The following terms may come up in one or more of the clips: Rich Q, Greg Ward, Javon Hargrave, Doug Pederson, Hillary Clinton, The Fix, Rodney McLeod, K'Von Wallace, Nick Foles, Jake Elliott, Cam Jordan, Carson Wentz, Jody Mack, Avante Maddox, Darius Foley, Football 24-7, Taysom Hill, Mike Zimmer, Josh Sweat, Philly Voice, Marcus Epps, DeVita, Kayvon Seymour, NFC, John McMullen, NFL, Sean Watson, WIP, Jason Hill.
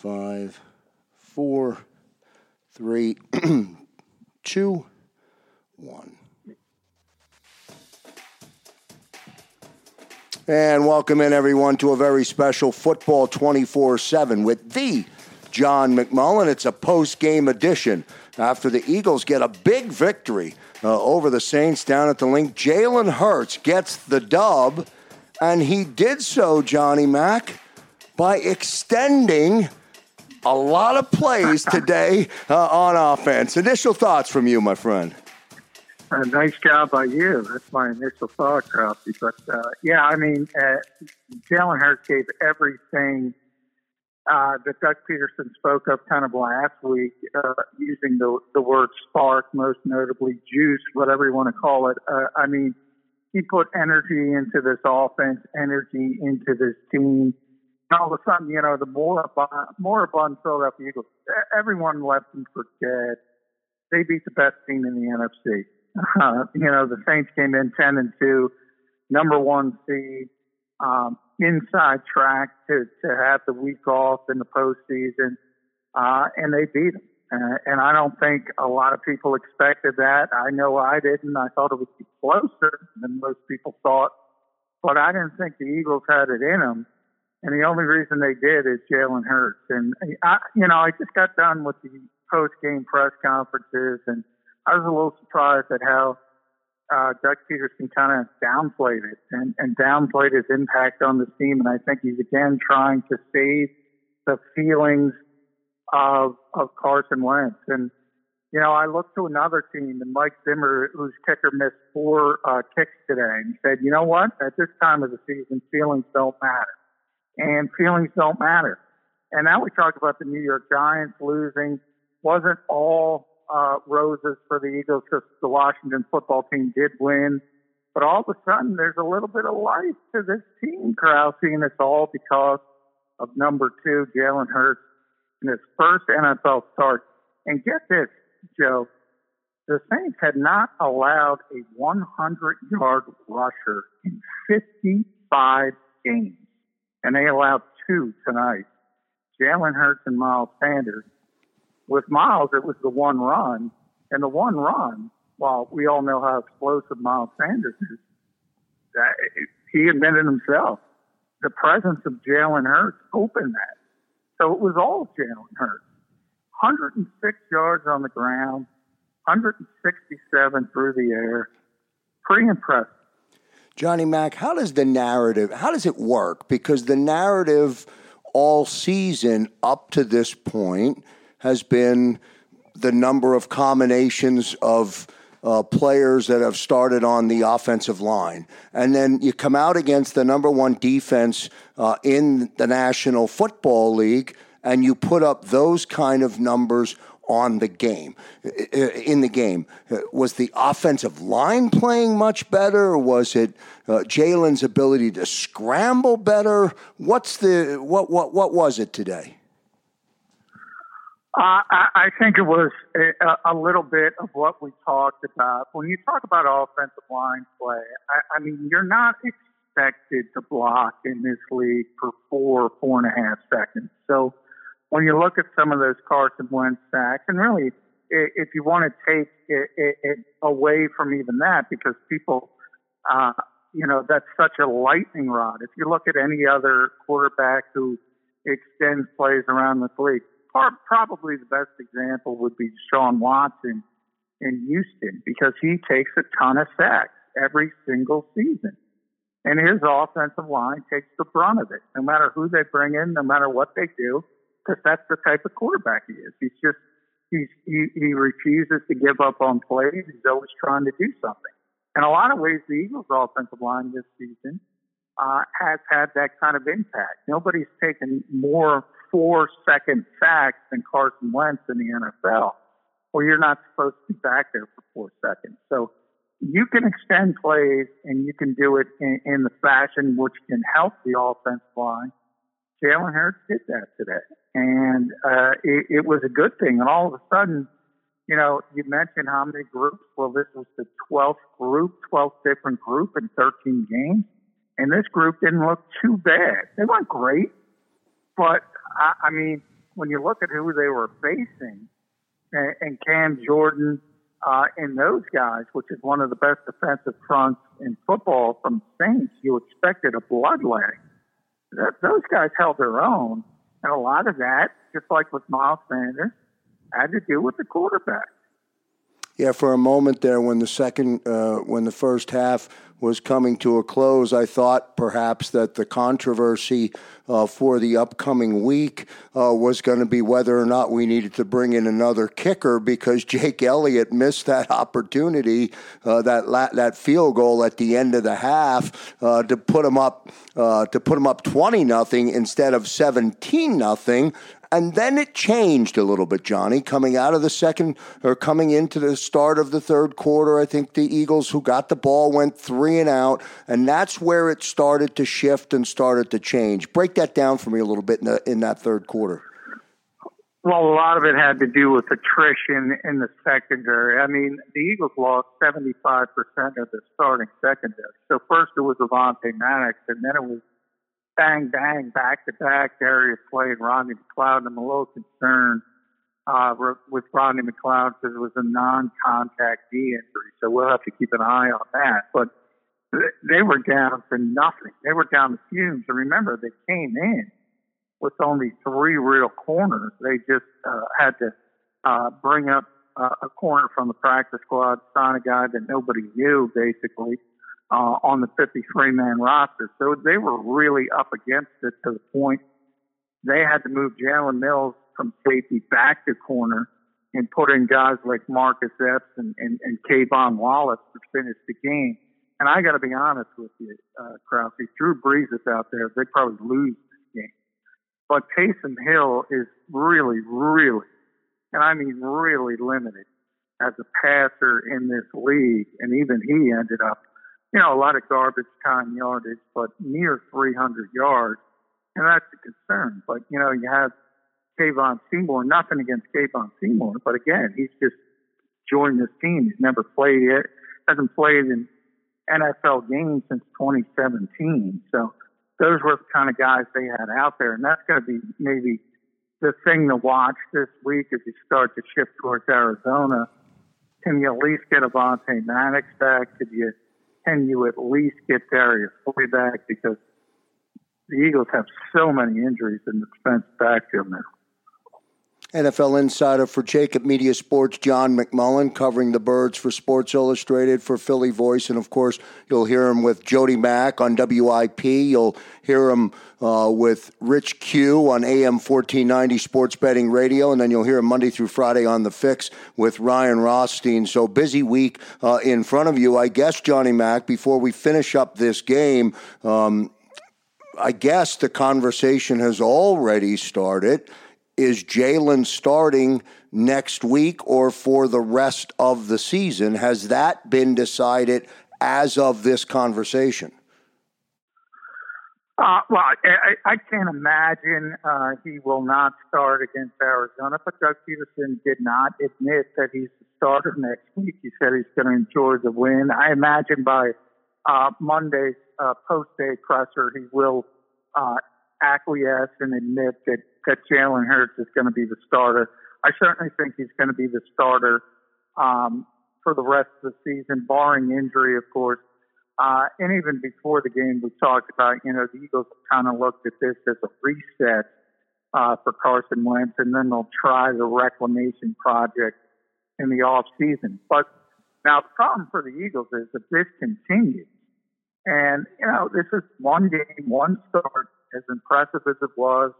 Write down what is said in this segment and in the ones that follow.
5, 4, 3, 2, 1. And welcome in, everyone, to a very special Football 24-7 with the John McMullen. It's a post-game edition after the Eagles get a big victory over the Saints down at the Link. Jalen Hurts gets the dub, and he did so, Johnny Mac, by extending a lot of plays today on offense. Initial thoughts from you, my friend. Nice job by you. That's my initial thought, Crofty. But, Jalen Hurts gave everything that Doug Pederson spoke of kind of last week, using the word spark, most notably juice, whatever you want to call it. He put energy into this offense, energy into this team. And all of a sudden, the moribund Philadelphia Eagles, everyone left them for dead. They beat the best team in the NFC. The Saints came in 10-2, number one seed, inside track to have the week off in the postseason, and they beat them. And I don't think a lot of people expected that. I know I didn't. I thought it would be closer than most people thought, but I didn't think the Eagles had it in them. And the only reason they did is Jalen Hurts. And, I just got done with the post-game press conferences, and I was a little surprised at how Doug Pederson kind of downplayed it and downplayed his impact on the team. And I think he's, again, trying to save the feelings of Carson Wentz. And, I looked to another team, and Mike Zimmer, whose kicker missed 4 kicks today, and said, you know what, at this time of the season, feelings don't matter. And feelings don't matter. And now we talk about the New York Giants losing. Wasn't all roses for the Eagles because the Washington football team did win. But all of a sudden, there's a little bit of life to this team, Krause, and it's all because of number 2, Jalen Hurts, in his first NFL start. And get this, Joe, the Saints had not allowed a 100-yard rusher in 55 games. And they allowed 2 tonight, Jalen Hurts and Miles Sanders. With Miles, it was the one run. And the one run, while we all know how explosive Miles Sanders is, he invented himself. The presence of Jalen Hurts opened that. So it was all Jalen Hurts. 106 yards on the ground, 167 through the air. Pretty impressive. Johnny Mac, how does it work? Because the narrative all season up to this point has been the number of combinations of players that have started on the offensive line. And then you come out against the number one defense in the National Football League, and you put up those kind of numbers in the game. Was the offensive line playing much better? Was it Jalen's ability to scramble better? What was it today? I think it was a little bit of what we talked about. When you talk about offensive line play, you're not expected to block in this league for 4.5 seconds. So when you look at some of those Carson Wentz sacks, and really, if you want to take it away from even that, because people, that's such a lightning rod. If you look at any other quarterback who extends plays around the league. Probably the best example would be Sean Watson in Houston, because he takes a ton of sacks every single season. And his offensive line takes the brunt of it, no matter who they bring in, no matter what they do, because that's the type of quarterback he is. He's just, he refuses to give up on plays. He's always trying to do something. In a lot of ways, the Eagles' offensive line this season has had that kind of impact. Nobody's taken more 4-second sacks than Carson Wentz in the NFL. Well, you're not supposed to be back there for 4 seconds. So you can extend plays, and you can do it in the fashion which can help the offensive line. Jalen Hurts did that today, and it was a good thing. And all of a sudden, you know, you mentioned how many groups. Well, this was the 12th group, 12th different group in 13 games, and this group didn't look too bad. They weren't great, but, I mean, when you look at who they were facing, and Cam Jordan and those guys, which is one of the best defensive fronts in football from the Saints, you expected a bloodletting. Those guys held their own, and a lot of that, just like with Miles Sanders, had to do with the quarterback. Yeah, for a moment there, when the first half was coming to a close, I thought perhaps that the controversy for the upcoming week was going to be whether or not we needed to bring in another kicker, because Jake Elliott missed that opportunity, that field goal at the end of the half to put him up 20-0 instead of 17-0. And then it changed a little bit, Johnny, coming into the start of the third quarter. I think the Eagles, who got the ball, went 3 and out, and that's where it started to shift and started to change. Break that down for me a little bit in that third quarter. Well, a lot of it had to do with attrition in the secondary. I mean, the Eagles lost 75% of the starting secondary. So first it was Avante Maddox, and then it was bang, bang, back-to-back, Darius Foley, Rodney McLeod. I'm a little concerned with Rodney McLeod because it was a non-contact knee injury, so we'll have to keep an eye on that. But they were down to nothing. They were down to fumes. And remember, they came in with only three real corners. They just had to bring up a corner from the practice squad, sign a guy that nobody knew, basically, on the 53-man roster. So they were really up against it to the point they had to move Jalen Mills from safety back to corner and put in guys like Marcus Epps and K'Von Wallace to finish the game. And I got to be honest with you, Krause, if Drew Brees is out there, they probably lose this game. But Taysom Hill is really, really, and I mean really limited as a passer in this league. And even he ended up, you know, a lot of garbage time yardage, but near 300 yards. And that's a concern. But, you know, you have Kayvon Seymour, nothing against Kayvon Seymour, but again, he's just joined this team. He's never played it, hasn't played in NFL games since 2017. So those were the kind of guys they had out there. And that's going to be maybe the thing to watch this week as you start to shift towards Arizona. Can you at least get Avante Maddox back? Can you at least get Darius Foley back? Because the Eagles have so many injuries in the defensive backfield now. NFL insider for Jacob Media Sports, John McMullen, covering the Birds for Sports Illustrated, for Philly Voice. And, of course, you'll hear him with Jody Mack on WIP. You'll hear him with Rich Q on AM 1490 Sports Betting Radio. And then you'll hear him Monday through Friday on The Fix with Ryan Rothstein. So busy week in front of you. I guess, Johnny Mack, before we finish up this game, I guess the conversation has already started. Is Jalen starting next week or for the rest of the season? Has that been decided as of this conversation? Well, I can't imagine he will not start against Arizona, but Doug Pederson did not admit that he's the starter next week. He said he's going to enjoy the win. I imagine by Monday's post-day presser, he will acquiesce and admit that Jalen Hurts is going to be the starter. I certainly think he's going to be the starter for the rest of the season, barring injury, of course. And even before the game, we talked about, you know, the Eagles kind of looked at this as a reset for Carson Wentz, and then they'll try the reclamation project in the off season. But now the problem for the Eagles is if this continues, and you know, this is one game, one start, as impressive as it was.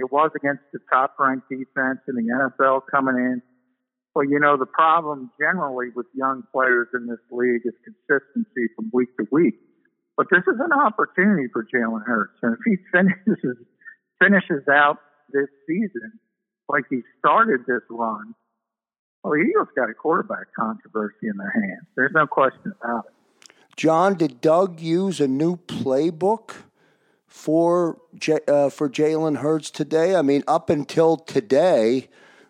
It was against the top-ranked defense in the NFL coming in. Well, you know, the problem generally with young players in this league is consistency from week to week. But this is an opportunity for Jalen Hurts. And if he finishes out this season like he started this run, well, the Eagles got a quarterback controversy in their hands. There's no question about it. John, did Doug use a new playbook for Jalen Hurts today? I mean, up until today,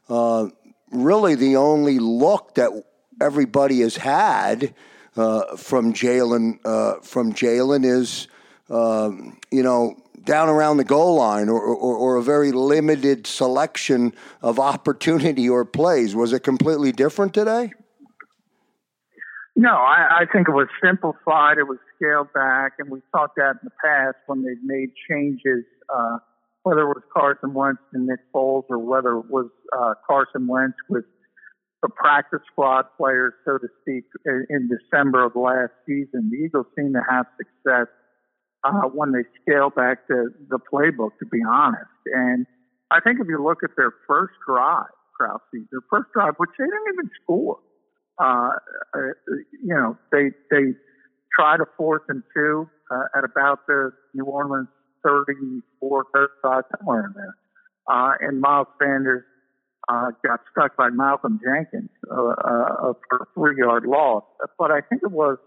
really the only look that everybody has had from Jalen is down around the goal line or a very limited selection of opportunity or plays. Was it completely different today? No, I think it was simplified. It was scaled back, and we thought that in the past when they've made changes, whether it was Carson Wentz and Nick Foles or whether it was Carson Wentz with the practice squad players, so to speak, in December of last season. The Eagles seem to have success when they scale back the playbook, to be honest. And I think if you look at their first drive, Krause, their first drive, which they didn't even score, they tried a 4th and 2 at about the New Orleans 34, 35, somewhere in there. And Miles Sanders got struck by Malcolm Jenkins for a 3-yard loss. But I think it was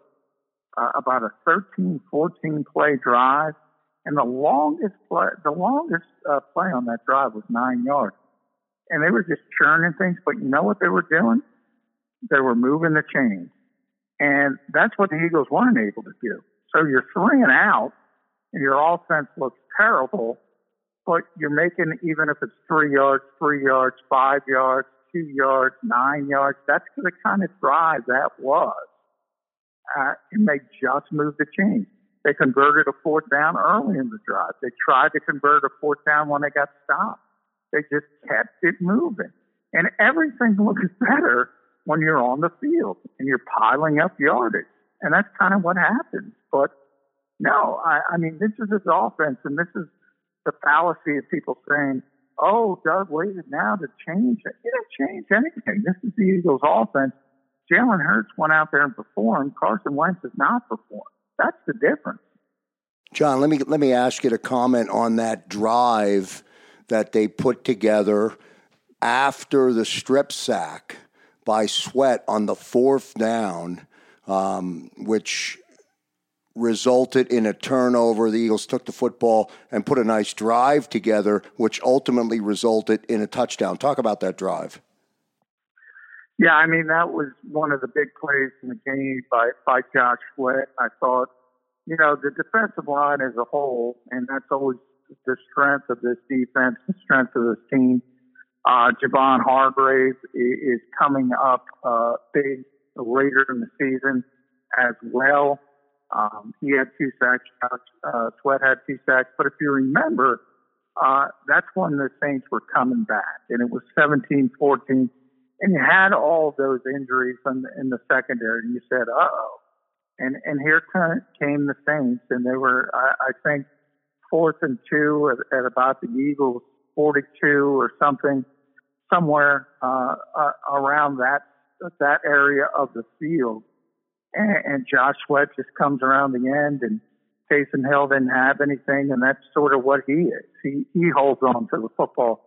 about a 13, 14-play drive. And the longest play on that drive was 9 yards. And they were just churning things. But you know what they were doing? They were moving the chains. And that's what the Eagles weren't able to do. So you're 3 and out, and your offense looks terrible, but you're making, even if it's 3 yards, 5 yards, 2 yards, 9 yards, that's the kind of drive that was. And they just moved the chains. They converted a 4th down early in the drive. They tried to convert a 4th down when they got stopped. They just kept it moving. And everything looks better when you're on the field and you're piling up yardage. And that's kind of what happens. But no, I mean, this is his offense, and this is the fallacy of people saying, oh, Doug waited now to change it. He didn't change anything. This is the Eagles offense. Jalen Hurts went out there and performed. Carson Wentz has not performed. That's the difference. John, let me ask you to comment on that drive that they put together after the strip sack by Sweat on the 4th down, which resulted in a turnover. The Eagles took the football and put a nice drive together, which ultimately resulted in a touchdown. Talk about that drive. Yeah, I mean, that was one of the big plays in the game by Josh Sweat. I thought, you know, the defensive line as a whole, and that's always the strength of this defense, the strength of this team. Javon Hargrave is coming up big later in the season as well. He had 2 sacks. Sweat had 2 sacks. But if you remember, that's when the Saints were coming back, and it was 17-14. And you had all those injuries in the secondary, and you said, uh-oh. And here came the Saints, and they were, I think, 4th and 2 at about the Eagles 42 or something, somewhere around that area of the field. And Josh Sweat just comes around the end, and Jason Hill didn't have anything, and that's sort of what he is. He holds on to the football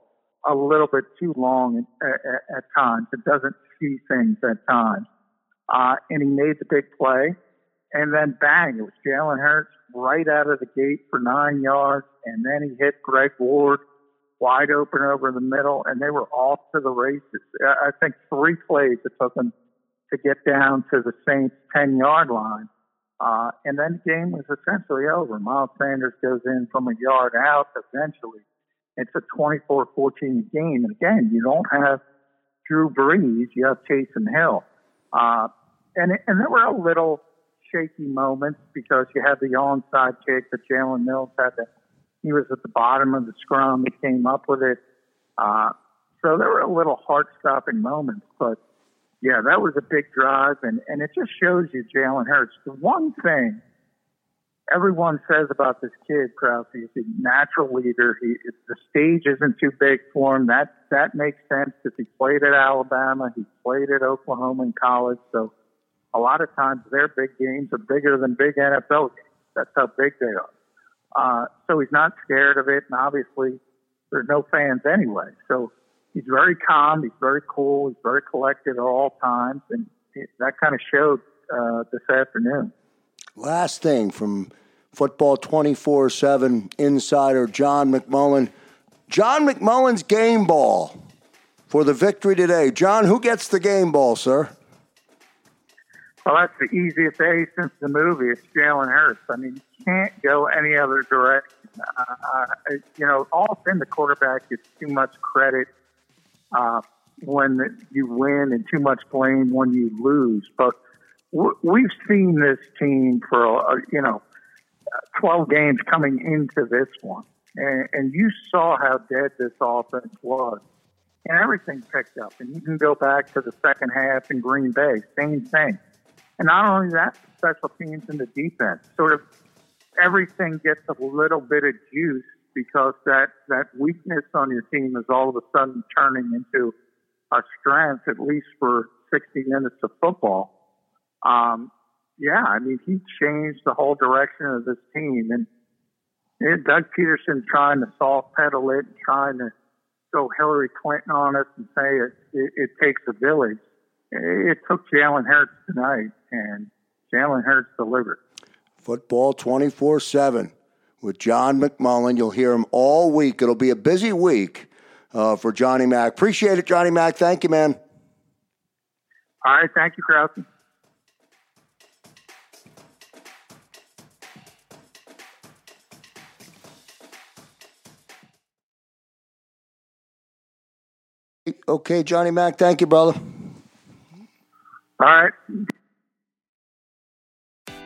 a little bit too long at times. It doesn't see things at times. And he made the big play, and then bang, it was Jalen Hurts right out of the gate for 9 yards, and then he hit Greg Ward wide open over the middle, and they were off to the races. I think 3 plays it took them to get down to the Saints' 10-yard line. And then the game was essentially over. Miles Sanders goes in from a yard out eventually. It's a 24-14 game. And again, you don't have Drew Brees. You have Taysom Hill. And there were a little shaky moments because you had the onside kick that Jalen Mills had to He was at the bottom of the scrum. He came up with it. So there were a little heart-stopping moments. But, yeah, that was a big drive. And it just shows you Jalen Hurts. The one thing everyone says about this kid, Krause, he's a natural leader. The stage isn't too big for him. That makes sense because he played at Alabama. He played at Oklahoma in college. So a lot of times their big games are bigger than big NFL games. That's how big they are. So he's not scared of it. And obviously there's no fans anyway. So he's very calm. He's very cool. He's very collected at all times. And that kind of showed this afternoon. Last thing from Football 24-7 insider John McMullen. John McMullen's game ball for the victory today. John, who gets the game ball, sir? Well, that's the easiest A since the movie. It's Jalen Hurts. I mean, you can't go any other direction. Often the quarterback gets too much credit when you win and too much blame when you lose. But we've seen this team for, 12 games coming into this one. And you saw how dead this offense was. And everything picked up. And you can go back to the second half in Green Bay. Same thing. And not only that, special teams and the defense. Sort of everything gets a little bit of juice because that weakness on your team is all of a sudden turning into a strength, at least for 60 minutes of football. He changed the whole direction of this team. And Doug Pederson trying to soft pedal it, trying to go Hillary Clinton on us and say it takes a village. It took Jalen Hurts tonight, and Jalen Hurts delivered. Football 24-7 with John McMullen. You'll hear him all week. It'll be a busy week for Johnny Mac. Appreciate it, Johnny Mac. Thank you, man. All right. Thank you, Krause. Okay, Johnny Mac, thank you, brother. All right.